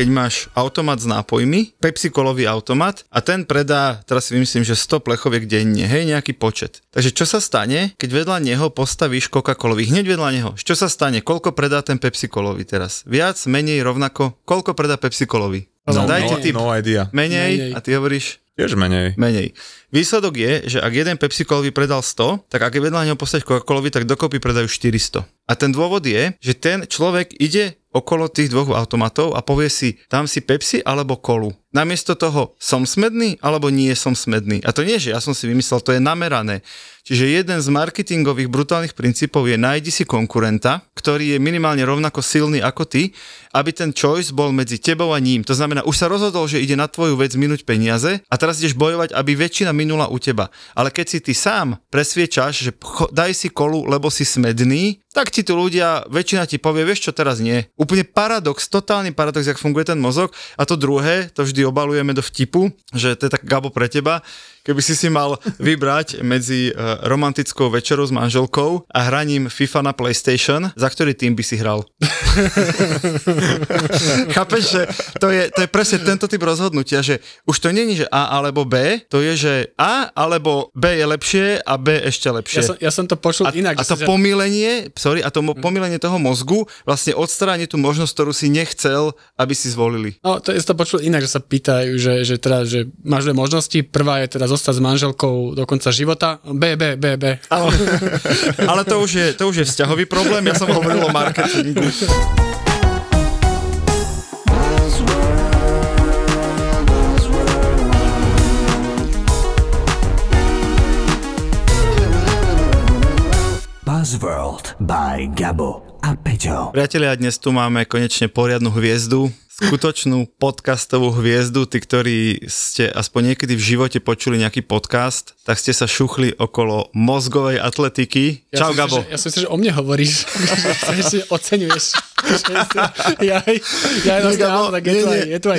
Keď máš automat s nápojmi, pepsikolový automat a ten predá, teraz si myslím, že 100 plechoviek denne, hej, nejaký počet. Takže čo sa stane, keď vedľa neho postavíš Coca-Colový, hneď vedľa neho, čo sa stane, koľko predá ten pepsikolový teraz? Viac, menej, rovnako, koľko predá pepsikolový? No, dajte tip. No idea. Menej, a ty hovoríš? Tiež menej. Výsledok je, že ak jeden Pepsi-kolový predal 100, tak ak je vedľa neho postaviť Coca-Colový, tak dokopy predajú 400. A ten dôvod je, že ten človek ide okolo tých dvoch automatov a povie si, tam si Pepsi alebo kolu. Namiesto toho, som smedný alebo nie som smedný. A to nie, že ja som si vymyslel, to je namerané. Čiže jeden z marketingových brutálnych princípov je nájdi si konkurenta, ktorý je minimálne rovnako silný ako ty, aby ten choice bol medzi tebou a ním. To znamená, už sa rozhodol, že ide na tvoju vec minúť peniaze a teraz ideš bojovať, aby väčšina minula u teba. Ale keď si ty sám presviečaš, že daj si kolu, lebo si smedný, tak ti tu ľudia, väčšina ti povie, vieš čo, teraz nie. Úplne paradox, totálny paradox, jak funguje ten mozog. A to druhé, to vždy obalujeme do vtipu, že to je tak, Gabo, pre teba. Keby si mal vybrať medzi romantickou večerou s manželkou a hraním FIFA na PlayStation, za ktorý tým by si hral? Chápeš, že to je presne tento typ rozhodnutia, že už to nie je, že A alebo B, to je, že A alebo B je lepšie a B ešte lepšie. Ja som to počul inak. A to pomilenie toho mozgu vlastne odstráni tú možnosť, ktorú si nechcel, aby si zvolili. No, to ja som to počul inak, že sa pýtajú, že máš dve možnosti, prvá je teda zostať s manželkou do konca života. B. Ale to už je vzťahový problém. Ja som hovoril o marketingu. Buzzworld by Gabo a Peťo. Priatelia, dnes tu máme konečne poriadnu hviezdu. Skutočnú podcastovú hviezdu, tí, ktorí ste aspoň niekedy v živote počuli nejaký podcast, tak ste sa šuchli okolo mozgovej atletiky. Čau, Gabo. Ja som si, že o mne hovoríš. Že oceňuješ. Nie,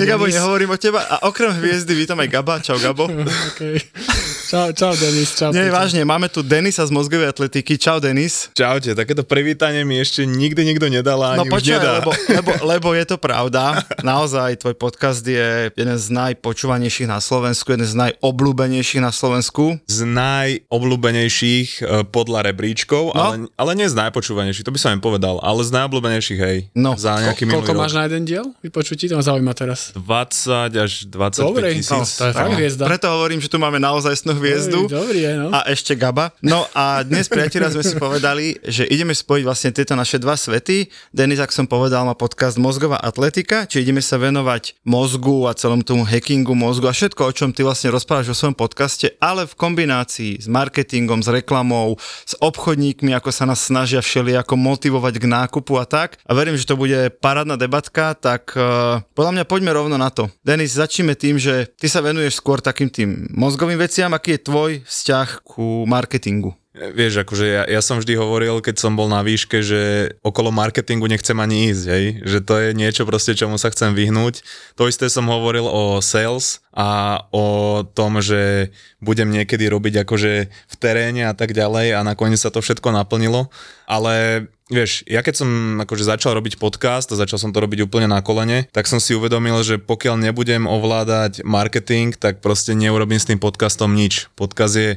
Gabo, nehovorím o teba. A okrem hviezdy vítam aj Gaba. Čau, Gabo. Okay. Čau, Denis. Čau, nie, vážne, máme tu Denisa z mozgovej atletiky. Čau, Denis. Čaute, takéto privítanie mi ešte nikdy nikto nedal a ani už nedá. Lebo je to pravda. Naozaj, tvoj podcast je jeden z najpočúvanejších na Slovensku, jeden z najobľúbenejších na Slovensku. Z najobľúbenejších podľa rebríčkov, no? ale nie z najpočúvanejších, to by som im povedal, ale z najobľúbenejších, hej. No. Za nejaký minulý rok. Koľko máš na jeden diel vypočutí? To ma zaujíma teraz. 20 až 25 tisíc. To je fakt hviezda. Preto hovorím, že tu máme naozajstnú hviezdu. Dobrý, no. A ešte Gaba. No a dnes, priatelia, sme si povedali, že ideme spojiť vlastne tieto naše dva svety. Denis, ak som povedal, má podcast Mozgová atletika, či ideme sa venovať mozgu a celom tomu hackingu mozgu a všetko, o čom ty vlastne rozprávaš vo svojom podcaste, ale v kombinácii s marketingom, s reklamou, s obchodníkmi, ako sa nás snažia všelijako motivovať k nákupu a tak. A verím, že to bude parádna debatka, tak podľa mňa poďme rovno na to. Denis, začneme tým, že ty sa venuješ skôr takým tým mozgovým veciam, aký je tvoj vzťah ku marketingu? Vieš, akože ja som vždy hovoril, keď som bol na výške, že okolo marketingu nechcem ani ísť, hej? Že to je niečo proste, čomu sa chcem vyhnúť. To isté som hovoril o sales a o tom, že budem niekedy robiť akože v teréne a tak ďalej a nakoniec sa to všetko naplnilo, ale vieš, ja keď som akože začal robiť podcast a začal som to robiť úplne na kolene, tak som si uvedomil, že pokiaľ nebudem ovládať marketing, tak proste neurobím s tým podcastom nič. Podcast je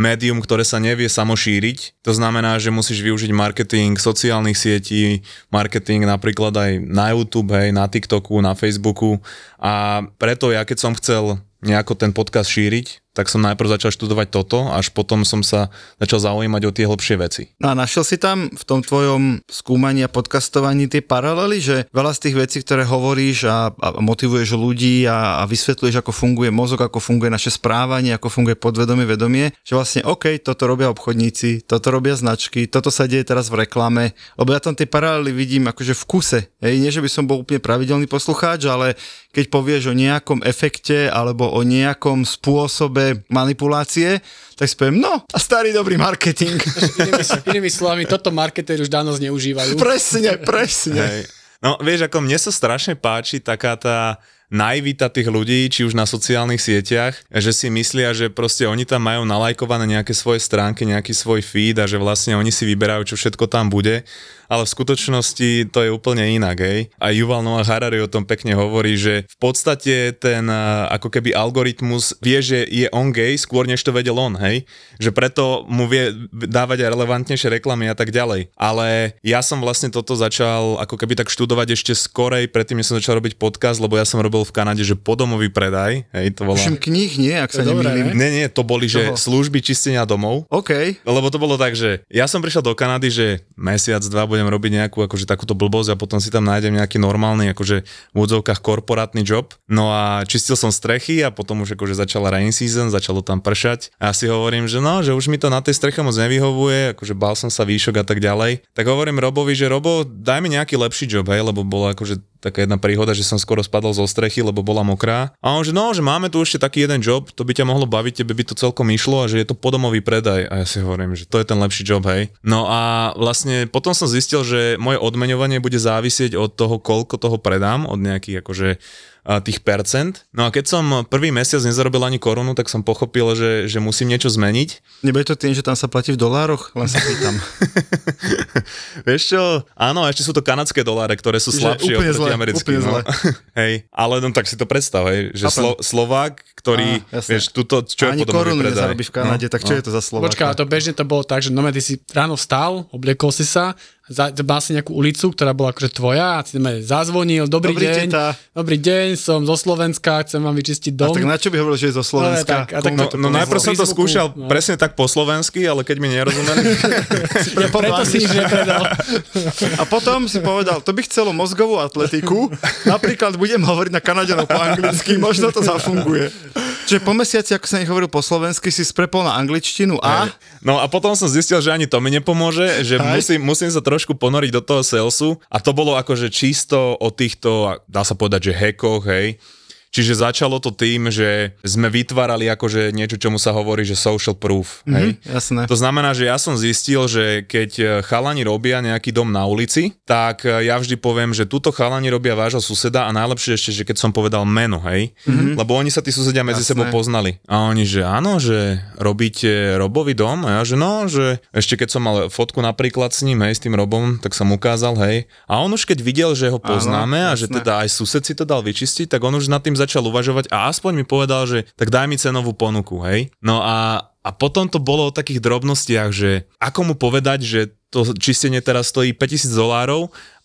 médium, ktoré sa nevie samo šíriť. To znamená, že musíš využiť marketing sociálnych sietí, marketing napríklad aj na YouTube, hej, na TikToku, na Facebooku. A preto ja keď som chcel nejako ten podcast šíriť, tak som najprv začal študovať toto, až potom som sa začal zaujímať o tie hlbšie veci. No a našiel si tam v tom tvojom skúmaní a podcastovaní tie paralely, že veľa z tých vecí, ktoré hovoríš a motivuješ ľudí a vysvetľuješ, ako funguje mozog, ako funguje naše správanie, ako funguje podvedomie, vedomie, že vlastne OK, toto robia obchodníci, toto robia značky, toto sa deje teraz v reklame, lebo ja tam tie paralely vidím akože v kuse. Hej, nie, že by som bol úplne pravidelný poslucháč, ale keď povieš o nejakom efekte alebo o nejakom spôsobe manipulácie, tak spiem, no, a starý dobrý marketing. Inými slovami, toto marketéri už dávno zneužívajú. Presne. Hej. No vieš, ako mne sa strašne páči taká tá naivita tých ľudí, či už na sociálnych sieťach, že si myslia, že proste oni tam majú nalajkované nejaké svoje stránky, nejaký svoj feed a že vlastne oni si vyberajú, čo všetko tam bude, ale v skutočnosti to je úplne inak, hej. A Yuval Noah Harari o tom pekne hovorí, že v podstate ten ako keby algoritmus vie, že je on gay, skôr než to vedel on, hej. Že preto mu vie dávať aj relevantnejšie reklamy a tak ďalej. Ale ja som vlastne toto začal ako keby tak študovať ešte skorej, predtým som začal robiť podcast, lebo ja som robil v Kanade, že podomový predaj, hej, to bola... Všem kníh nie, ak sa nemýlim. Nie, to boli, že služby čistenia domov. OK. Lebo to bolo tak, že ja som prišiel do Kanady, že mesiac, dva budem robiť nejakú, akože takúto blbosť a potom si tam nájdem nejaký normálny, akože v úvodzovkách korporátny job. No a čistil som strechy a potom už akože začala rain season, začalo tam pršať a ja si hovorím, že no, že už mi to na tej streche moc nevyhovuje, akože bál som sa výšok a tak ďalej. Tak hovorím Robovi, že Robo, daj mi nejaký lepší job, hej, lebo bola akože taká jedna príhoda, že som skoro spadol zo strechy, lebo bola mokrá. A on že no, že máme tu ešte taký jeden job, to by ťa mohlo baviť, tebe by to celkom išlo a že je to podomový predaj. A ja si hovorím, že to je ten lepší job, hej. No a vlastne potom som zistil, že moje odmeňovanie bude závisieť od toho, koľko toho predám, od nejakých akože tých percent. No a keď som prvý mesiac nezarobil ani korunu, tak som pochopil, že musím niečo zmeniť. Nebude to tým, že tam sa platí v dolároch? Len sa pýtam. Vieš čo? Áno, ešte sú to kanadské doláre, ktoré sú slabšie oproti americkým. No. Hej, ale no tak si to predstav, hej, že Slovák, ktorý, vieš, tuto, čo je podomový predaj. Ani korunu nezarobí v Kanade, tak čo je to za Slovák? Počká, to bežne to bolo tak, že no, ty si ráno vstal, obliekol si sa, mal si nejakú ulicu, ktorá bola akože tvoja a si zazvonil, dobrý deň, som zo Slovenska, chcem vám vyčistiť dom. A tak na čo by hovoril, že je zo Slovenska? No najprv som to skúšal presne tak po slovensky, ale keď mi nerozumeli. Preto si nič nepredal. A potom si povedal, to by chcelo mozgovú atletiku, napríklad budem hovoriť na Kanaďanov po anglicky, možno to zafunguje. Čiže po mesiaci, ako som ich hovoril po slovensky, si sprepol na angličtinu a... No a potom som zistil, že ani to mi nepomôže, že musím sa trošku ponoriť do toho salesu a to bolo akože čisto o týchto, dá sa povedať, že hackoch, hej. Čiže začalo to tým, že sme vytvárali akože niečo, čomu sa hovorí, že social proof, hej. Jasné. To znamená, že ja som zistil, že keď chalani robia nejaký dom na ulici, tak ja vždy poviem, že tuto chalani robia vášho suseda a najlepšie ešte, že keď som povedal meno, hej. Lebo oni sa tí susedia medzi sebou poznali. A oni, že áno, že robíte Robový dom a ja, že no, že ešte keď som mal fotku napríklad s ním, hej, s tým Robom, tak som ukázal, hej. A on už keď videl, že ho poznáme a že teda aj sused si to dal vyčistiť, tak on už nad tým začal uvažovať a aspoň mi povedal, že tak daj mi cenovú ponuku, hej. No a potom to bolo o takých drobnostiach, že ako mu povedať, že to čistenie teraz stojí $5000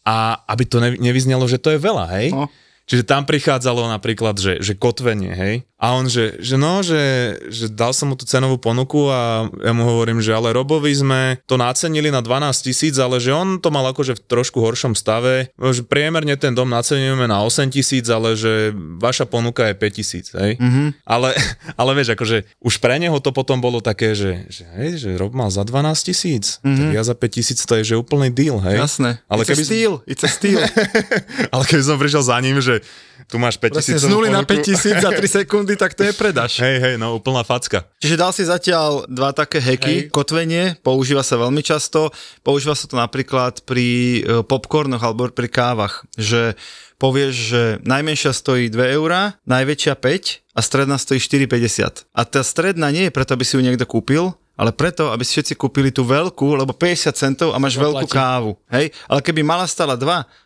a aby to nevyznelo, že to je veľa, hej. No. Čiže tam prichádzalo napríklad, že kotvenie, hej. A on, že dal som mu tú cenovú ponuku a ja mu hovorím, že ale Robovi sme to nacenili na 12,000, ale že on to mal akože v trošku horšom stave, že priemerne ten dom nacenujeme na 8,000, ale že vaša ponuka je 5,000, hej. Mm-hmm. Ale vieš, akože už pre neho to potom bolo také, že hej, že Rob mal za 12,000, tak ja za 5,000, to je že úplný deal, hej. Jasné, ale it's a steal. Ale keby som prišiel za ním, že tu máš 5000. Z 0 na 5000 za 3 sekundy, tak to je predaž. Hej, no úplná facka. Čiže dal si zatiaľ dva také hacky. Kotvenie, používa sa veľmi často. Používa sa to napríklad pri popcornoch alebo pri kávach, že povieš, že najmenšia stojí 2 eurá, najväčšia 5 a stredná stojí 4,50. A tá stredná nie je preto, aby si ju niekto kúpil, ale preto, aby si všetci kúpili tú veľkú, lebo 50 centov a máš veľkú kávu. Hej? Ale keby malá stala 2,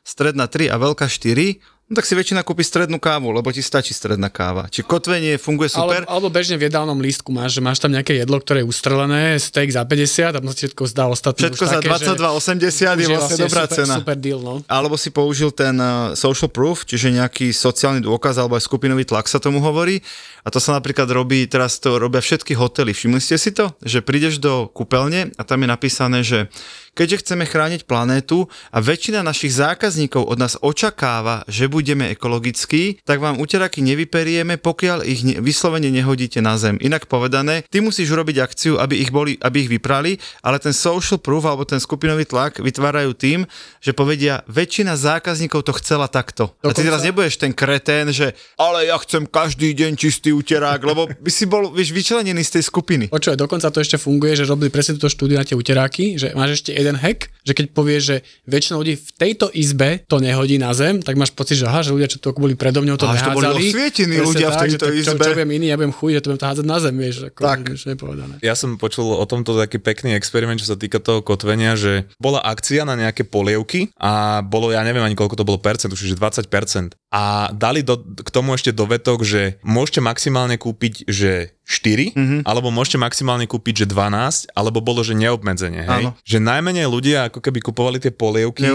stredná 3 a veľká 4, no tak si väčšina kúpi strednú kávu, lebo ti stačí stredná káva. Či kotvenie funguje super. Alebo bežne v jedálnom lístku máš, že máš tam nejaké jedlo, ktoré je ustrelené, steak za 50 a môžete všetko zdá ostatné. Všetko za 22,80 je vlastne dobrá super cena. Super deal, no. Alebo si použil ten social proof, čiže nejaký sociálny dôkaz alebo aj skupinový tlak sa tomu hovorí. A to sa napríklad robí, teraz to robia všetky hotely. Všimli ste si to? Že prídeš do kúpeľne a tam je napísané, že keďže chceme chrániť planétu a väčšina našich zákazníkov od nás očakáva, že budeme ekologickí, tak vám uteraky nevyperieme, pokiaľ ich vyslovene nehodíte na zem. Inak povedané, ty musíš urobiť akciu, aby ich vyprali, ale ten social proof alebo ten skupinový tlak vytvárajú tým, že povedia, väčšina zákazníkov to chcela takto. A ty teraz nebudeš ten kretén, že ale ja chcem každý deň čistý uterák, lebo by si bol, vieš, vyčlenený z tej skupiny. Dokonca to ešte funguje, že robili presne túto štúdiu na tie uteráky, že máš ešte jeden hack, že keď povieš, že väčšina ľudí v tejto izbe to nehodí na zem, tak máš pocit, že aha, že ľudia, čo tu boli predo mňou, to nehádzali. A to boli osvietení ľudia v tejto izbe. Čo viem iný, ja budem chuj, že to budem to hádzať na zem, vieš, ako nič nepovedané. Ja som počul o tomto taký pekný experiment, čo sa týka toho kotvenia, že bola akcia na nejaké polievky a bolo, ja neviem ani koľko to bolo percent, už 20%. A dali k tomu ešte dovetok, že môžete maximálne kúpiť, že 4, alebo môžete maximálne kúpiť, že 12, alebo bolo, že neobmedzenie, hej? Áno. Že najmenej ľudia ako keby kupovali tie polievky,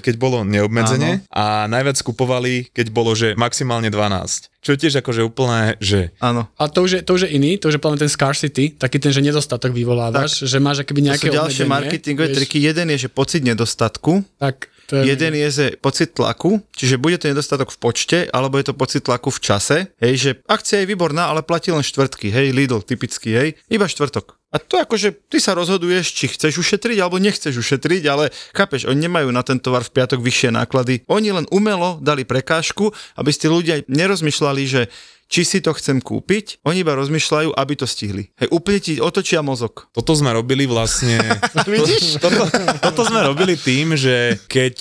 keď bolo neobmedzenie, áno, a najviac kupovali, keď bolo, že maximálne 12. Čo tiež akože úplne, že... Áno. A to už je plne ten scarcity, taký ten, že nedostatok vyvolávaš, tak, že máš akoby nejaké obmedzenie. To sú ďalšie marketingové triky. Jeden je, že pocit nedostatku. Tak. Jeden je že pocit tlaku, čiže bude to nedostatok v počte, alebo je to pocit tlaku v čase, hej, že akcia je výborná, ale platí len štvrtky, hej, Lidl typicky, hej, iba štvrtok. A to akože ty sa rozhoduješ, či chceš ušetriť alebo nechceš ušetriť, ale chápeš, oni nemajú na ten tovar v piatok vyššie náklady. Oni len umelo dali prekážku, aby ste ľudia nerozmýšľali, že či si to chcem kúpiť, oni iba rozmýšľajú, aby to stihli. Hej, úplne ti otočia mozog. Toto sme robili vlastne... Vidíš? Toto sme robili tým, že keď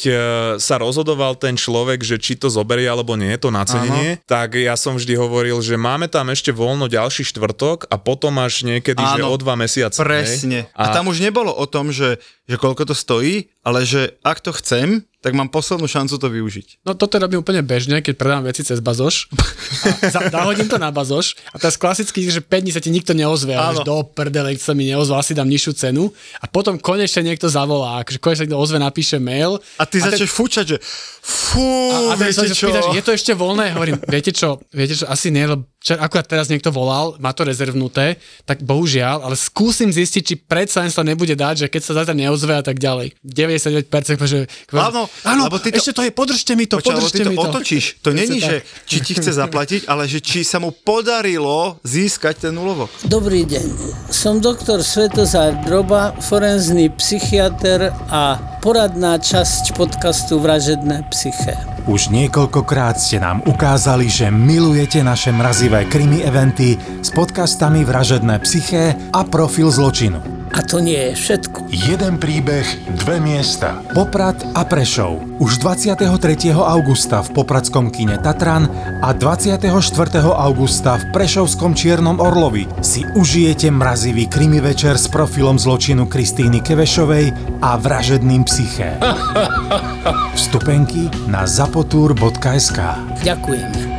sa rozhodoval ten človek, že či to zoberie alebo nie, to nacenenie, áno, tak ja som vždy hovoril, že máme tam ešte voľno ďalší štvrtok a potom až niekedy, áno, že o 2 mesiace. Presne. A tam už nebolo o tom, že koľko to stojí, ale že ak to chcem, tak mám poslednú šancu to využiť. No to teda robím úplne bežne, keď predám veci cez Bazoš. Zahodím to na Bazoš a teraz klasicky, že 5 dní sa ti nikto neozve, ale do prdele, sa mi neozval, si dám nižšiu cenu a potom konečne niekto zavolá, že konečne niekto ozve, napíše mail. A ty začneš fúčať, že fú, a viete čo? Pýtaš, je to ešte voľné? Hovorím, viete čo, asi nie, lebo akurát teraz niekto volal, má to rezervnuté, tak bohužiaľ, ale skúsim zistiť, či predsa sa nebude dať, že keď sa zatiaľ neozve a tak ďalej. 99%, že Áno, ešte to je, podržte mi to, podržte mi to. Otočíš, to není, že či ti chce zaplatiť, ale že či sa mu podarilo získať ten úlovok. Dobrý deň, som doktor Svetozar Droba, forenzný psychiater a poradná časť podcastu Vražedné psyche. Už niekoľkokrát ste nám ukázali, že milujete naše mrazivé krimi eventy s podcastami Vražedné psyché a Profil zločinu. A to nie je všetko. Jeden príbeh, dve miesta. Poprad a Prešov. Už 23. augusta v popradskom kine Tatran a 24. augusta v prešovskom Čiernom Orlovi si užijete mrazivý krimi večer s Profilom zločinu Kristíny Kövešovej a Vražedným psyché. Vstupenky na zapotour.sk. Ďakujeme.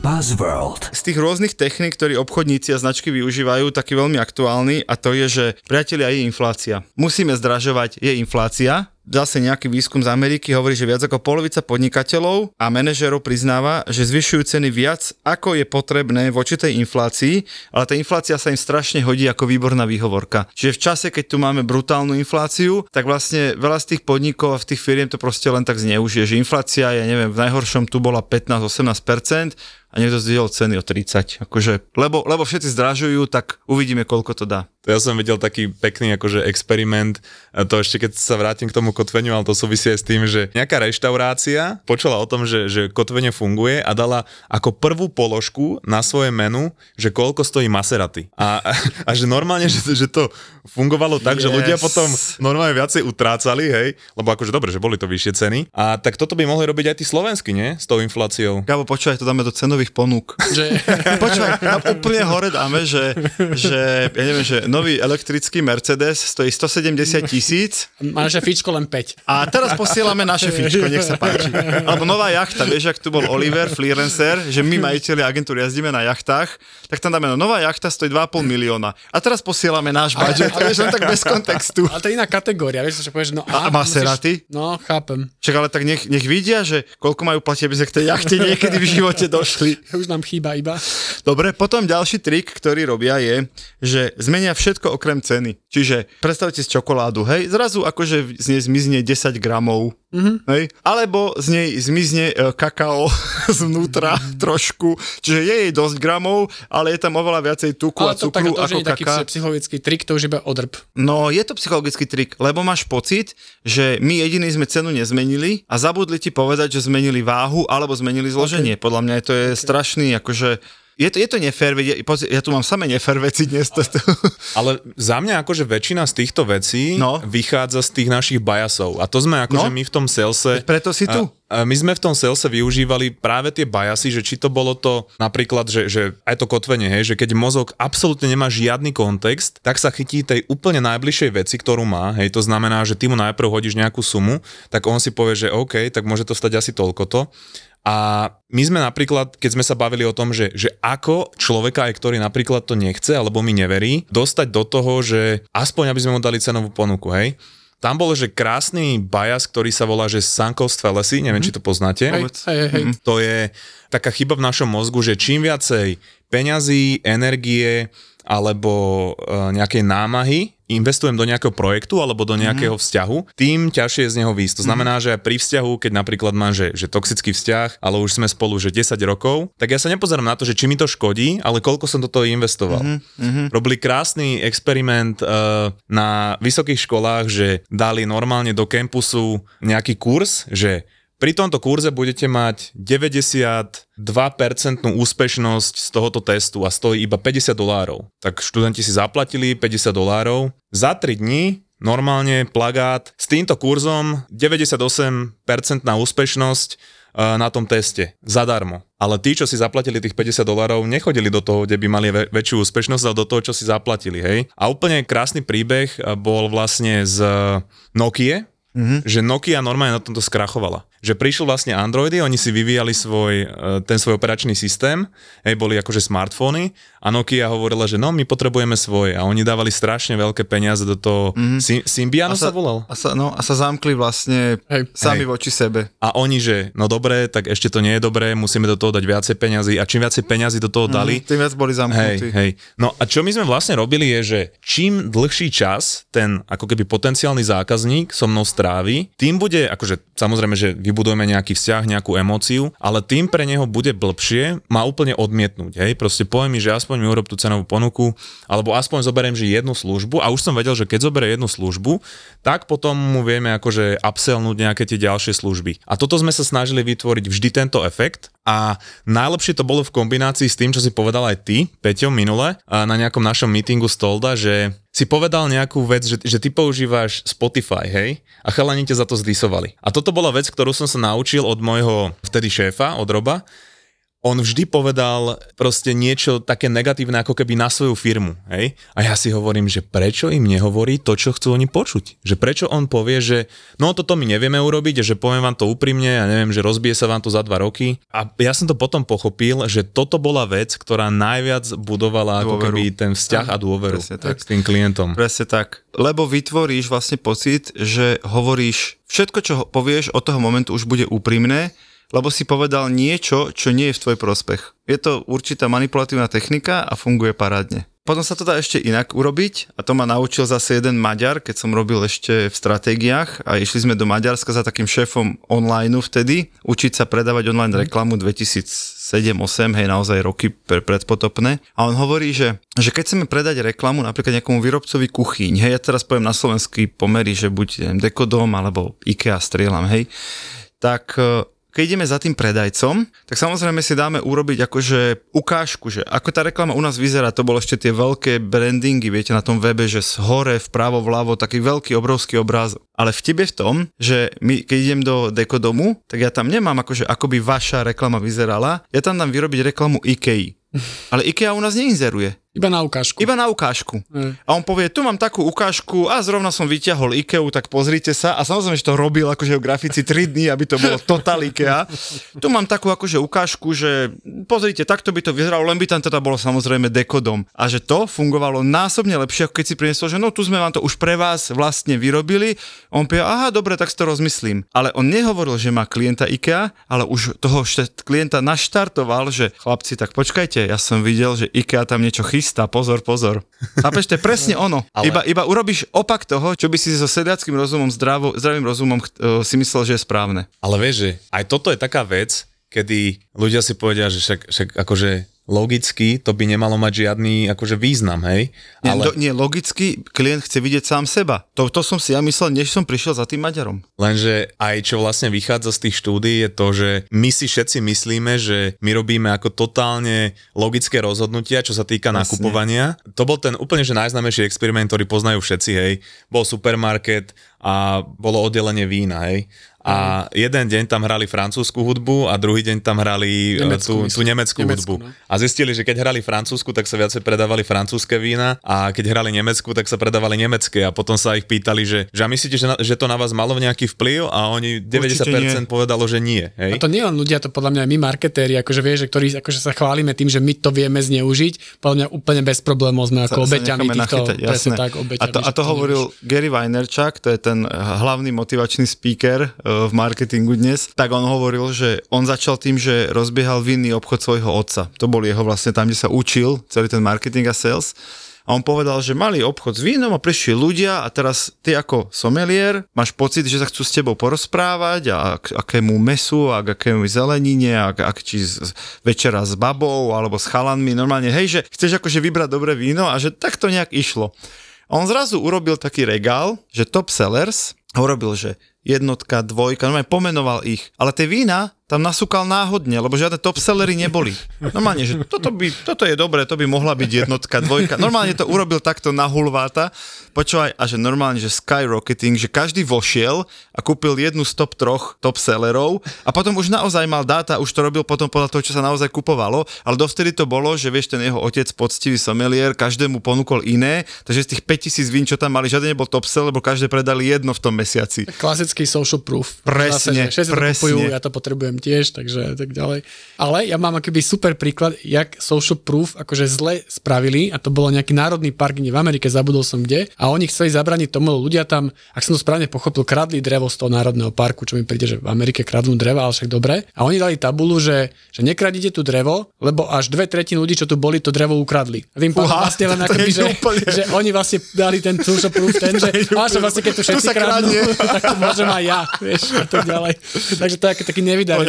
Buzzworld. Z tých rôznych techník, ktoré obchodníci a značky využívajú, taký veľmi aktuálny a to je, že priatelia, je inflácia. Musíme zdražovať, je inflácia. Zase nejaký výskum z Ameriky hovorí, že viac ako polovica podnikateľov a manažérov priznáva, že zvyšujú ceny viac, ako je potrebné voči tej inflácii, ale tá inflácia sa im strašne hodí ako výborná výhovorka. Čiže v čase, keď tu máme brutálnu infláciu, tak vlastne veľa z tých podnikov a v tých firiem to proste len tak zneužije, že inflácia, ja neviem, v najhoršom tu bola 15-18%, a niekto zdvihol ceny o 30%. Akože, lebo všetci zdražujú, tak uvidíme, koľko to dá. To ja som videl taký pekný akože experiment, to ešte keď sa vrátim k tomu kotveniu, ale to súvisí aj s tým, že nejaká reštaurácia počula o tom, že kotvenie funguje a dala ako prvú položku na svoje menu, že koľko stojí Maserati. A že normálne, že to fungovalo tak, yes, že ľudia potom normálne viacej utrácali, hej, lebo akože dobre, že boli to vyššie ceny. A tak toto by mohli robiť aj tí slovenskí, nie? S tou infláciou. Gabo, počúvaj, to dáme do cenových ponúk. Počúvaj, tam úplne hore dáme, že ja neviem, že nový elektrický Mercedes stojí 170 000. Naše fíčko len 5. A teraz posielame naše fíčko, nech sa páči. Alebo nová jachta, vieš, ak tu bol Oliver, Fleerencer, že my majiteľi agentúry jazdíme na jachtách, tak tam dáme, nová jachta stojí 2,5 milióna. A teraz posielame náš budget, ale len tak bez kontextu. Ale to je iná kategória, vieš, čo povieš, no a Maserati? Musíš, no, chápem. Čak, ale tak nech vidia, že koľko majú platiť, aby sa k tej jachte niekedy v živote došli. Už nám chýba iba. Dobre, potom ďalší trik, ktorý robia je, že zmenia všetko okrem ceny. Čiže predstavte si čokoládu, hej, zrazu akože z nej zmizne 10 gramov, hej, alebo z nej zmizne kakao zvnútra trošku, čiže je jej dosť gramov, ale je tam oveľa viacej tuku a cukru ako kaká. Ale to je taký psychologický trik, to už iba odrb. No, je to psychologický trik, lebo máš pocit, že my jediní sme cenu nezmenili a zabudli ti povedať, že zmenili váhu alebo zmenili zloženie. Okay. Podľa mňa to je strašný, akože Je to nefér, ja tu mám samé nefér veci dnes. Ale za mňa akože väčšina z týchto vecí vychádza z tých našich biasov. A to sme akože my v tom salese... Preto si tu. My sme v tom salese využívali práve tie biasy, že či to bolo to napríklad, že aj to kotvenie, hej, že keď mozog absolútne nemá žiadny kontext, tak sa chytí tej úplne najbližšej veci, ktorú má, hej, to znamená, že ty mu najprv hodíš nejakú sumu, tak on si povie, že OK, tak môže to stať asi toľkoto. A my sme napríklad, keď sme sa bavili o tom, že ako človeka, aj ktorý napríklad to nechce alebo mi neverí, dostať do toho, že aspoň aby sme mu dali cenovú ponuku, hej. Tam bol, že krásny bias, ktorý sa volá, že Sankovstvelesi, neviem, či to poznáte. Hej. To je taká chyba v našom mozgu, že čím viacej peňazí, energie alebo nejakej námahy investujem do nejakého projektu alebo do nejakého vzťahu, tým ťažšie je z neho výjsť. To znamená, že aj pri vzťahu, keď napríklad mám, že toxický vzťah, ale už sme spolu, že 10 rokov, tak ja sa nepozerám na to, že či mi to škodí, ale koľko som do toho investoval. Robili krásny experiment na vysokých školách, že dali normálne do kampusu nejaký kurz, že pri tomto kurze budete mať 92% úspešnosť z tohoto testu a stojí iba $50. Tak študenti si zaplatili $50. Za 3 dní normálne plagát s týmto kurzom 98% na úspešnosť na tom teste. Zadarmo. Ale tí, čo si zaplatili tých $50, nechodili do toho, kde by mali väčšiu úspešnosť, ale do toho, čo si zaplatili, hej. A úplne krásny príbeh bol vlastne z Nokie, že Nokia normálne na tomto skrachovala. Že prišiel vlastne Androidy, oni si vyvíjali ten svoj operačný systém, boli akože smartfóny a Nokia hovorila, že no, my potrebujeme svoje a oni dávali strašne veľké peniaze do toho. Symbian sa volal. A sa zamkli vlastne sami voči sebe. A oni, že no dobre, tak ešte to nie je dobré, musíme do toho dať viacej peniazy a čím viacej peniazy do toho dali, tým viac boli zamknutí. Hej. No a čo my sme vlastne robili je, že čím dlhší čas ten ako keby potenciálny zákazník so mnou trávi, tým bude, akože samozrejme, že vybudujeme nejaký vzťah, nejakú emóciu, ale tým pre neho bude blbšie ma úplne odmietnúť, hej, proste poviem mi, že aspoň mi urob tú cenovú ponuku, alebo aspoň zoberiem, že jednu službu a už som vedel, že keď zoberie jednu službu, tak potom mu vieme akože upsellnúť nejaké tie ďalšie služby. A toto sme sa snažili vytvoriť vždy tento efekt a najlepšie to bolo v kombinácii s tým, čo si povedal aj ty, Peťo, minule, na nejakom našom meetingu Stolda, že si povedal nejakú vec, že ty používaš Spotify, hej? A chalani ťa za to zdisovali. A toto bola vec, ktorú som sa naučil od môjho vtedy šéfa, od Roba. On vždy povedal proste niečo také negatívne, ako keby na svoju firmu, hej? A ja si hovorím, že prečo im nehovorí to, čo chcú oni počuť? Že prečo on povie, že no toto my nevieme urobiť, že poviem vám to úprimne, ja neviem, že rozbije sa vám to za 2 roky. A ja som to potom pochopil, že toto bola vec, ktorá najviac budovala dôveru. Ako keby ten vzťah a dôveru s tým klientom. Presne tak. Lebo vytvoríš vlastne pocit, že hovoríš, všetko, čo povieš od toho momentu už bude úprimné, lebo si povedal niečo, čo nie je v tvoj prospech. Je to určitá manipulatívna technika a funguje parádne. Potom sa to dá ešte inak urobiť a to ma naučil zase jeden Maďar, keď som robil ešte v stratégiách a išli sme do Maďarska za takým šéfom online vtedy, učiť sa predávať online reklamu 2007-2008, hej, naozaj roky predpotopné. A on hovorí, že keď chceme predať reklamu napríklad nejakomu výrobcovi kuchyň, hej, ja teraz poviem na slovenský pomery, že buď Decodom alebo IKEA strieľam, hej, tak... Keď ideme za tým predajcom, tak samozrejme si dáme urobiť akože ukážku, že ako tá reklama u nás vyzerá, to bolo ešte tie veľké brandingy, viete, na tom webe, že z hore, vpravo, vľavo, taký veľký, obrovský obrázok. Ale vtip je v tom, že my, keď idem do Decodomu, tak ja tam nemám akože ako by vaša reklama vyzerala, ja tam dám vyrobiť reklamu IKEA. Ale IKEA u nás neinzeruje. Iba na ukážku. A on povie, tu mám takú ukážku a zrovna som vyťahol IKEA, tak pozrite sa. A samozrejme, že to robil akože v grafici 3 dní, aby to bolo total IKEA. Tu mám takú akože ukážku, že pozrite, takto by to vyzeralo, len by tam teda bolo samozrejme Decodom. A že to fungovalo násobne lepšie, ako keď si priniesol, že no tu sme vám to už pre vás vlastne vyrobili. On povie, aha, dobre, tak si to rozmyslím. Ale on nehovoril, že má klienta IKEA, ale už toho klienta naštartoval, že chlapci, tak počkajte, ja som videl, že IKEA tam niečo chystá, pozor. Chápeš, to je presne ono. Ale... Iba urobíš opak toho, čo by si so sedliackým rozumom, zdravým rozumom si myslel, že je správne. Ale vieš, že aj toto je taká vec, kedy ľudia si povedia, že však akože logicky to by nemalo mať žiadny akože význam, hej? Ale... Nie, logicky klient chce vidieť sám seba. To som si ja myslel, než som prišiel za tým Maďarom. Lenže aj čo vlastne vychádza z tých štúdií je to, že my si všetci myslíme, že my robíme ako totálne logické rozhodnutia, čo sa týka vlastne nakupovania. To bol ten úplne že najznámejší experiment, ktorý poznajú všetci, hej? Bol supermarket a bolo oddelenie vína, hej? A jeden deň tam hrali francúzsku hudbu a druhý deň tam hrali tú nemeckú hudbu. Ne? A zistili, že keď hrali francúzsku, tak sa viacej predávali francúzske vína a keď hrali nemeckú, tak sa predávali nemecké. A potom sa ich pýtali, že myslíte, že to na vás malo nejaký vplyv? A oni 90% povedalo, že nie. Hej? A to nie len ľudia, to podľa mňa my marketéri, akože vieš, ktorí akože sa chválime tým, že my to vieme zneužiť, podľa mňa úplne bez problémov sme ako obeťami týchto. Presne tak, obeťami. A to hovoril Gary Vaynerchuk, to je ten hlavný motivačný speaker v marketingu dnes, tak on hovoril, že on začal tým, že rozbiehal vinný obchod svojho otca. To bol jeho vlastne tam, kde sa učil celý ten marketing a sales. A on povedal, že mali obchod s vínom a prišli ľudia a teraz ty ako somelier máš pocit, že sa chcú s tebou porozprávať a akému mesu a akému zelenine a či z večera s babou alebo s chalanmi. Normálne, hej, že chceš akože vybrať dobré víno a že tak to nejak išlo. A on zrazu urobil taký regál, že top sellers urobil, že jednotka, dvojka, normálne pomenoval ich. Ale tie vína tam nasúkal náhodne, lebo žiadne topsellery neboli. Normálne, že toto je dobré, to by mohla byť jednotka, dvojka. Normálne to urobil takto na hulváta. Počúvaj, a že normálne, že skyrocketing, že každý vošiel a kúpil jednu z top troch topsellerov a potom už naozaj mal dáta, už to robil potom podľa toho, čo sa naozaj kupovalo, ale dovtedy to bolo, že vieš, ten jeho otec, poctivý sommelier, každému ponúkol iné, takže z tých 5000 vín, čo tam mali, žiadne nebol topseller, lebo každé predali jedno v tom mesiaci. Klasický social proof. Presne, zase, presne. Kupujú, ja to potrebujem tiež, takže tak ďalej. Ale ja mám akoby super príklad, jak social proof akože zle spravili, a to bolo nejaký národný park, nie v Amerike, zabudol som kde, a oni chceli zabrániť tomu, ľudia tam, ak som to správne pochopil, kradli drevo z toho národného parku, čo mi príde, že v Amerike kradnú drevo, ale však dobre. A oni dali tabulu, že nekradíte tu drevo, lebo až 2/3 ľudí, čo tu boli, to drevo ukradli. A tým pádom vlastne len akoby, že oni vlastne dali ten social proof, ten, že až vlastne keď tu všetci kradnú, tak to môžem aj ja, vieš, a tak ďalej. Takže to je taký nevydarený.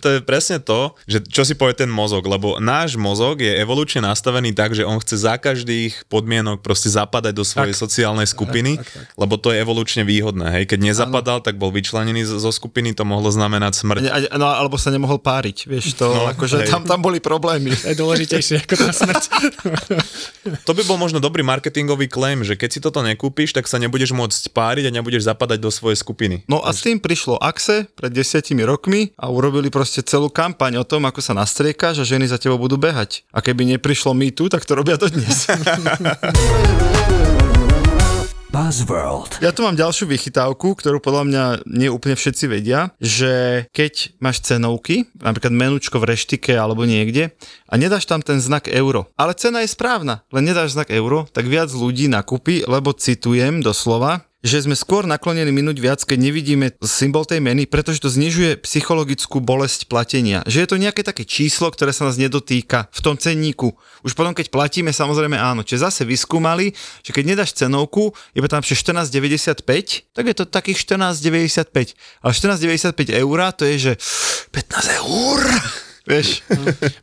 To je presne to, že čo si povie ten mozog, lebo náš mozog je evolučne nastavený tak, že on chce za každých podmienok proste zapadať do svojej sociálnej skupiny, tak. Lebo to je evolučne výhodné, hej, keď nezapadal, tak bol vyčlenený zo skupiny, to mohlo znamenať smrť. No, alebo sa nemohol páriť, vieš, to no, akože tam boli problémy. To je dôležitejšie ako tá smrť. To by bol možno dobrý marketingový claim, že keď si toto nekúpiš, tak sa nebudeš môcť páriť a nebudeš zapadať do svojej skupiny. No a s tým prišlo Axe pred 10 rokmi a urobili proste celú kampaň o tom, ako sa nastriekáš a ženy za tebou budú behať. A keby neprišlo Me Too, tak to robia dodnes. Buzzworld. Ja tu mám ďalšiu vychytávku, ktorú podľa mňa nie úplne všetci vedia, že keď máš cenovky, napríklad menučko v reštike alebo niekde, a nedáš tam ten znak euro, ale cena je správna, len nedáš znak euro, tak viac ľudí nakúpi, lebo citujem doslova, že sme skôr naklonení minúť viac, keď nevidíme symbol tej meny, pretože to znižuje psychologickú bolesť platenia. Že je to nejaké také číslo, ktoré sa nás nedotýka v tom cenníku. Už potom, keď platíme, samozrejme áno. Čiže zase vyskúmali, že keď nedáš cenovku, je tam 14,95, tak je to takých 14,95. Ale 14,95 eur, to je, že 15 eur... Vieš.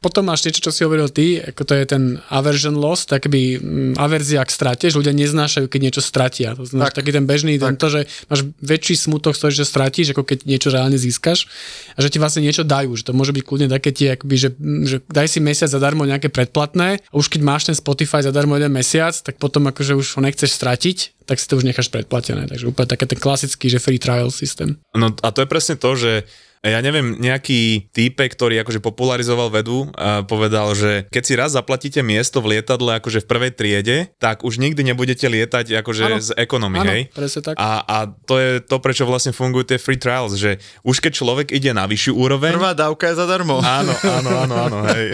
Potom máš niečo, čo si hovoril ty, ako to je ten aversion loss, tak by averzia k strate, že ľudia neznášajú, keď niečo stratia. To znamená, taký ten bežný, tak. To, že máš väčší smutok z toho, že stratíš, ako keď niečo reálne získaš a že ti vlastne niečo dajú, že to môže byť kľudne také tie, akoby, že daj si mesiac zadarmo nejaké predplatné a už keď máš ten Spotify zadarmo jeden mesiac, tak potom akože už ho nechceš stratiť, tak si to už necháš predplatené. Takže úplne také ten klasický, že free trial systém. No a to je presne to, že ja neviem, nejaký týpek, ktorý akože popularizoval vedu, povedal, že keď si raz zaplatíte miesto v lietadle akože v prvej triede, tak už nikdy nebudete lietať akože z ekonomy, hej? Presne tak. A to je to, prečo vlastne fungujú tie free trials, že už keď človek ide na vyššiu úroveň... Prvá dávka je zadarmo. Áno, hej.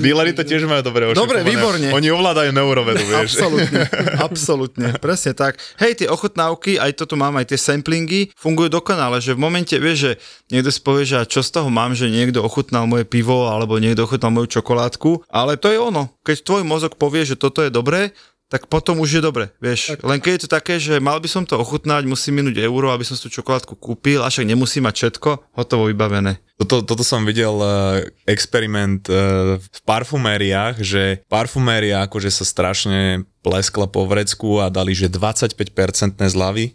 Díleri to tiež majú dobre ošetrené. Dobre, výborne. Oni ovládajú neurovedu, vieš. Absolútne, presne tak. Hej, tie ochutnávky, aj to tu mám, aj tie samplingy fungujú dokonale, že v momente, vieš, že niekto si povie, že čo z toho mám, že niekto ochutnal moje pivo alebo niekto ochutnal moju čokoládku, ale to je ono. Keď tvoj mozog povie, že toto je dobré, tak potom už je dobre, vieš. Tak. Len keď je to také, že mal by som to ochutnať, musím minúť euro, aby som si tú čokoládku kúpil, a však nemusím mať všetko, hotovo, vybavené. Toto som videl experiment v parfumériách, že parfuméria akože sa strašne pleskla po vrecku a dali, že 25% zľavy,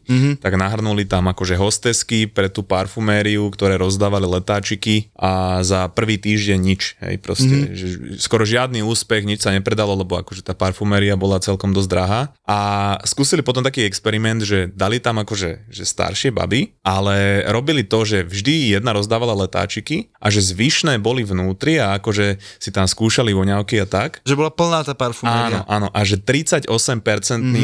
tak nahrnuli tam akože hostesky pre tú parfumériu, ktoré rozdávali letáčiky, a za prvý týždeň nič, hej, proste, že skoro žiadny úspech, nič sa nepredalo, lebo akože tá parfuméria bola celkom dosť drahá, a skúsili potom taký experiment, že dali tam akože že staršie baby, ale robili to, že vždy jedna rozdávala letáčiky a že zvyšné boli vnútri a akože si tam skúšali voňavky a tak. Že bola plná tá parfuméria. Áno, áno. A že 38%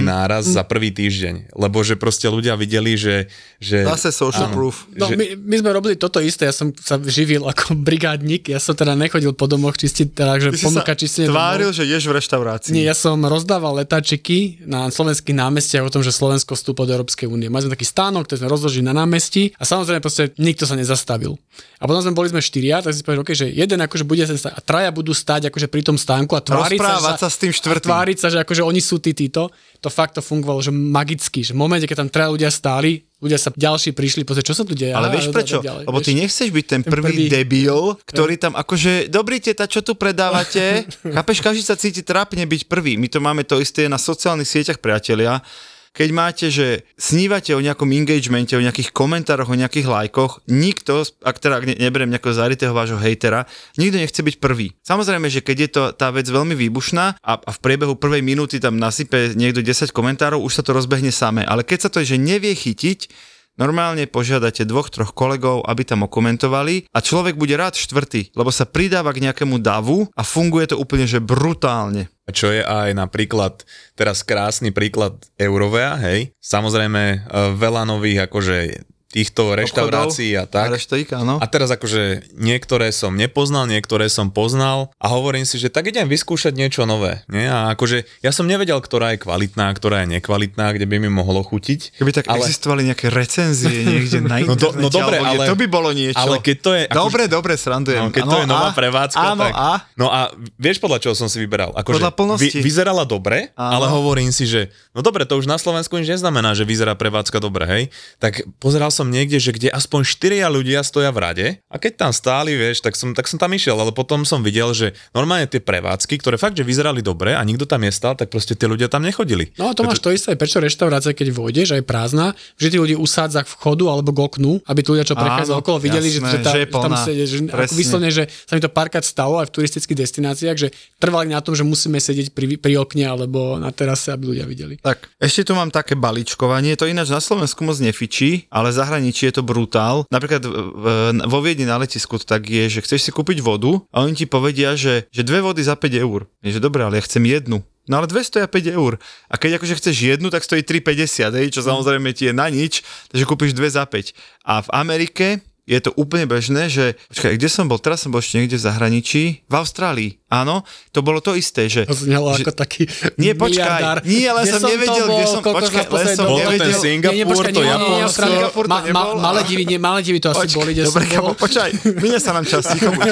náraz za prvý týždeň. Lebo že proste ľudia videli, že zase social proof. No, že my sme robili toto isté. Ja som sa živil ako brigádnik. Ja som teda nechodil po domoch čistiť, teda, že ponúka čistenie. Tváril, že ješ v reštaurácii. Nie, ja som rozdával letáčiky na slovenských námestiach o tom, že Slovensko vstúpa do Európskej únie. Mali sme taký stánok, ktorý sme rozložili na námestí, a samozrejme proste nikto sa nezastavil. A potom boli sme štyria, tak si povedal, okay, že jeden akože bude sa a traja budú stáť akože pri tom stánku a tváriť sa s tým štvrtým. Tváriť sa, že akože oni sú títo. To fakt to fungovalo, že magicky, že v momente, keď tam traja ľudia stáli, ľudia sa ďalší prišli pozrieť, čo sa tu deje. Ale vieš prečo? Lebo ty nechceš byť ten prvý debil, ktorý tam akože, dobrý teta, čo tu predávate? Chápeš, každý sa cíti trápne byť prvý. My to máme to isté na sociálnych sieťach, priatelia. Keď máte, že snívate o nejakom engagemente, o nejakých komentároch, o nejakých lajkoch, nikto, ak teda neberiem nejakého zarytého vášho hejtera, nikto nechce byť prvý. Samozrejme, že keď je to tá vec veľmi výbušná a v priebehu prvej minúty tam nasype niekto 10 komentárov, už sa to rozbehne samé. Ale keď sa to že nevie chytiť, normálne požiadate 2-3 kolegov, aby tam okomentovali, a človek bude rád štvrtý, lebo sa pridáva k nejakému davu a funguje to úplne že brutálne. A čo je aj napríklad, teraz krásny príklad Eurovea, hej, samozrejme veľa nových akože týchto reštaurácií a tak. A teraz akože niektoré som nepoznal, niektoré som poznal, a hovorím si, že tak idem vyskúšať niečo nové. Nie? A akože ja som nevedel, ktorá je kvalitná, ktorá je nekvalitná, kde by mi mohlo chutiť. Keby tak existovali nejaké recenzie niekde na internete. No dobre, ale to by bolo niečo. Ale keď to je akože, dobre, srandujem. No, keď to je nová prevádzka, tak. No a vieš, podľa čoho som si vyberal? Akože vyzerala dobre, ale hovorím si, že no dobre, to už na Slovensku nič neznamená, že vyzerá prevádzka dobre, hej? Tak pozeral som niekde, že kde aspoň 4 ľudia stoja v rade, a keď tam stáli, vieš, tak som tam išiel, ale potom som videl, že normálne tie prevádzky, ktoré fakt, že vyzerali dobre a nikto tam nestal, tak proste tie ľudia tam nechodili. No a to máš to isté, prečo reštaurácia, keď vôjdeš, aj prázdna, že tí ľudia usádza k vchodu alebo k oknu, aby tí ľudia, čo prechádzajú okolo, videli, jasné, že tam sedia, že ako vyslovene, že sa mi to párkrát stalo aj v turistických destináciách, že trvali na tom, že musíme sedieť pri okne alebo na terase, aby ľudia videli. Tak, ešte tu mám také balíčkovanie, to ináč na Slovensku moc nefičí, ale zahraničí je to brutál. Napríklad vo Viedni na letisku tak je, že chceš si kúpiť vodu a oni ti povedia, že 2 vody za 5 eur. Je, že dobré, ale ja chcem jednu. No ale 205 eur. A keď akože chceš jednu, tak stojí 3,50, čo samozrejme ti je na nič, takže kúpiš 2 za 5. A v Amerike je to úplne bežné, že počkaj, kde som bol? Teraz som bol ešte niekde v zahraničí. V Austrálii. Áno, to bolo to isté, že to znelo ako taký miliardár. Nie, ale som nevedel, kde som. Počkaj, len som nevedel. Singapur, to Japonsko. Maledivy to asi boli. Dobre, Gabo, počkaj. Mine sa nám čas, ticho buď.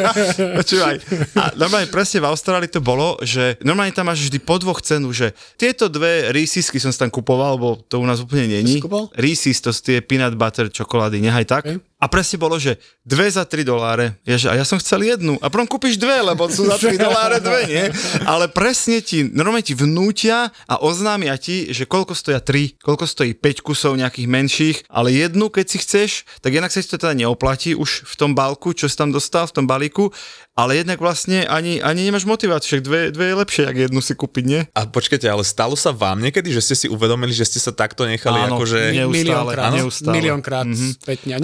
Počúvaj. A normálne presne v Austrálii to bolo, že normálne tam máš vždy po dvoch cenu, že tieto 2 Reesesky som si tam kupoval, lebo to u nás úplne není. Reese's, to sú tie peanut butter čokolády, nehaj tak. A presne bolo, že 2 za $3. A ja som chcel jednu. A potom kúpiš 2, lebo sú za $3 2, nie? Ale presne ti, normálne ti vnútia a oznámia ti, že koľko stoja 3, koľko stojí 5 kusov nejakých menších, ale jednu, keď si chceš, tak jednak sa ti to teda neoplatí už v tom balku, čo si tam dostal, v tom balíku, ale jednak vlastne ani nemáš motiváciu, však 2 je lepšie, ako jednu si kúpiť, nie? A počkajte, ale stalo sa vám niekedy, že ste si uvedomili, že ste sa takto nechali, áno, akože miliónkrát spätne.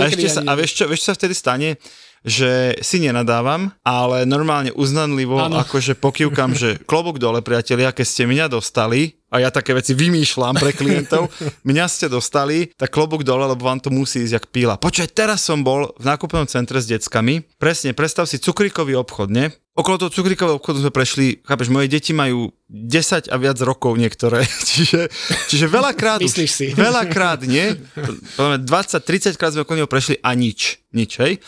A vieš, čo sa vtedy stane, že si nenadávam, ale normálne uznanlivo, áno, akože pokývkam, že klobúk dole, priatelia, keď ste mňa dostali, a ja také veci vymýšľam pre klientov, mňa ste dostali, tak klobúk dole, lebo vám to musí ísť jak píla. Počkaj, teraz som bol v nákupnom centre s deckami, presne, predstav si cukríkový obchod, ne? Okolo toho cukríkového obchodu sme prešli, chápeš, moje deti majú 10 a viac rokov niektoré, čiže veľakrát už, veľakrát, nie? 20-30 krát sme okolo neho prešli a nič, hej?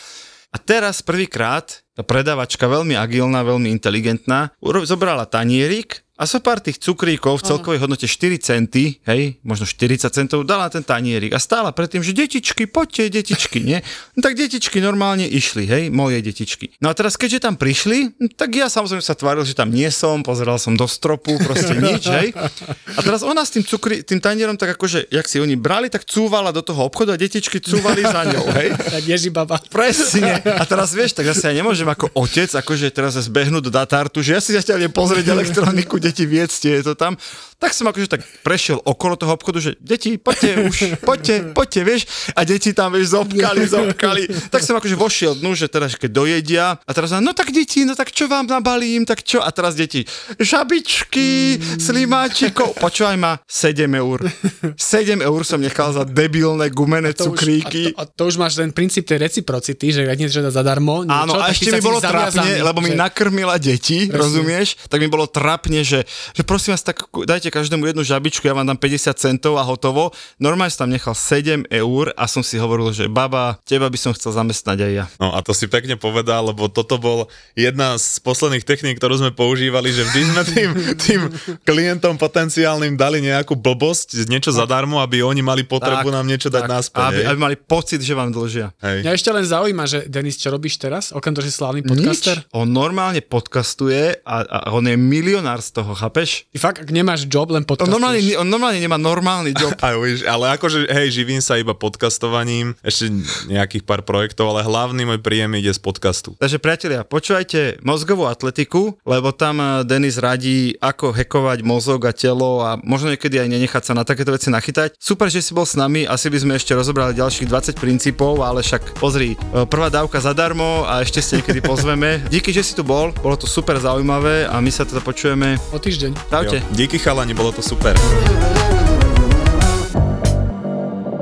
A teraz prvýkrát tá predavačka, veľmi agilná, veľmi inteligentná, zobrala tanierik a A so pár tých cukríkov v celkovej hodnote 4 centy, hej, možno 40 centov, dala ten tanierik a stála predtým, že detičky, poďte, detičky, nie? No tak detičky normálne išli, hej, moje detičky. No a teraz, keďže tam prišli, tak ja samozrejme sa tváril, že tam nie som, pozeral som do stropu, proste nič, hej. A teraz ona s tým tanierom tak akože, jak si oni brali, tak cúvala do toho obchodu a detičky cúvali za ňou, hej. Tak ježi baba. Presne. A teraz vieš, tak zase ja nemôžem ako otec, akože teraz zbehnúť do datártu, že ja si zatiaľ pozrieť elektroniku, deti viedzte, je to tam. Tak som akože tak prešiel okolo toho obchodu, že deti, poďte už, poďte, vieš. A deti tam, vieš, zobkali. Tak som akože vošiel dnu, že teraz keď dojedia a teraz no tak deti, no tak čo vám nabalím, tak čo? A teraz deti, žabičky, slimáčikov. Počúvaj ma, 7 €. 7 € som nechal za debilné gumené cukríky. A to už máš ten princíp tej reciprocity, že ak niečo dá zadarmo. Áno, a ešte mi bolo trápne, lebo mi nakrmila deti, rozumieš? Tak mi bolo trápne, že prosím vás, tak dajte každému jednu žabičku, ja vám dám 50 centov a hotovo. Normálne som tam nechal 7 € a som si hovoril, že baba, teba by som chcel zamestnať aj ja. No a to si pekne povedal, lebo toto bol jedna z posledných techník, ktorú sme používali, že vždy sme tým klientom potenciálnym dali nejakú blbosť, niečo zadarmo, aby oni mali potrebu tak, nám niečo dať naspäť. Aby mali pocit, že vám dlžia. Hej. Mňa ešte len zaujíma, že Denis, čo robíš teraz? Okrem toho, že slávny podcaster? Nič. On normálne podcastuje a on je milionár z toho, chápeš? I fakt, ak nemáš job, len podcastuješ. On normálne nemá normálny job. Ale akože, hej, živím sa iba podcastovaním, ešte nejakých pár projektov, ale hlavný môj príjem ide z podcastu. Takže priatelia, počúvajte Mozgovú atletiku, lebo tam Denis radí, ako hackovať mozog a telo a možno niekedy aj nenechať sa na takéto veci nachytať. Super, že si bol s nami, asi by sme ešte rozobrali ďalších 20 princípov, ale však pozri, prvá dávka zadarmo a ešte ste niekedy pozveme. Díky, že si tu bol, bolo to super zaujímavé a my sa teda počujeme o týždeň. Čaute. Díky chalani, bolo to super.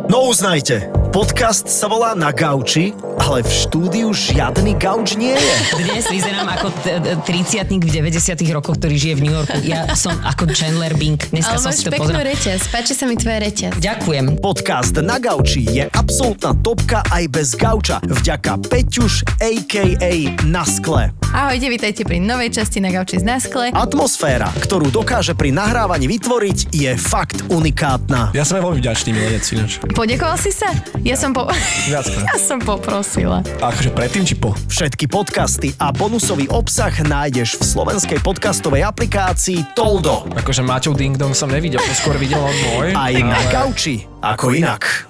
No uznajte, podcast sa volá Na gauči, ale v štúdiu žiadny gauč nie je. Dnes vyzerám ako 30-tník v 90-tych rokoch, ktorý žije v New Yorku. Ja som ako Chandler Bing. Dneska ale som si to pozrel. Ale máš peknú reťaz, páči sa mi tvoja reťaz. Ďakujem. Podcast Na gauči je absolútna topka aj bez gauča. Vďaka Peťuš, a.k.a. Na skle. Ahojte, vítajte pri novej časti Na gauči z Na skle. Atmosféra, ktorú dokáže pri nahrávaní vytvoriť, je fakt unikátna. Ja som aj veľmi vďačný, milenec ináč. Poďakoval si sa? Ja som poprosila. Akože predtým či po? Všetky podcasty a bonusový obsah nájdeš v slovenskej podcastovej aplikácii Toldo. Akože Maťov Ding Dong som nevidel, skôr videl on môj. Aj ale... Na gauči, ako inak.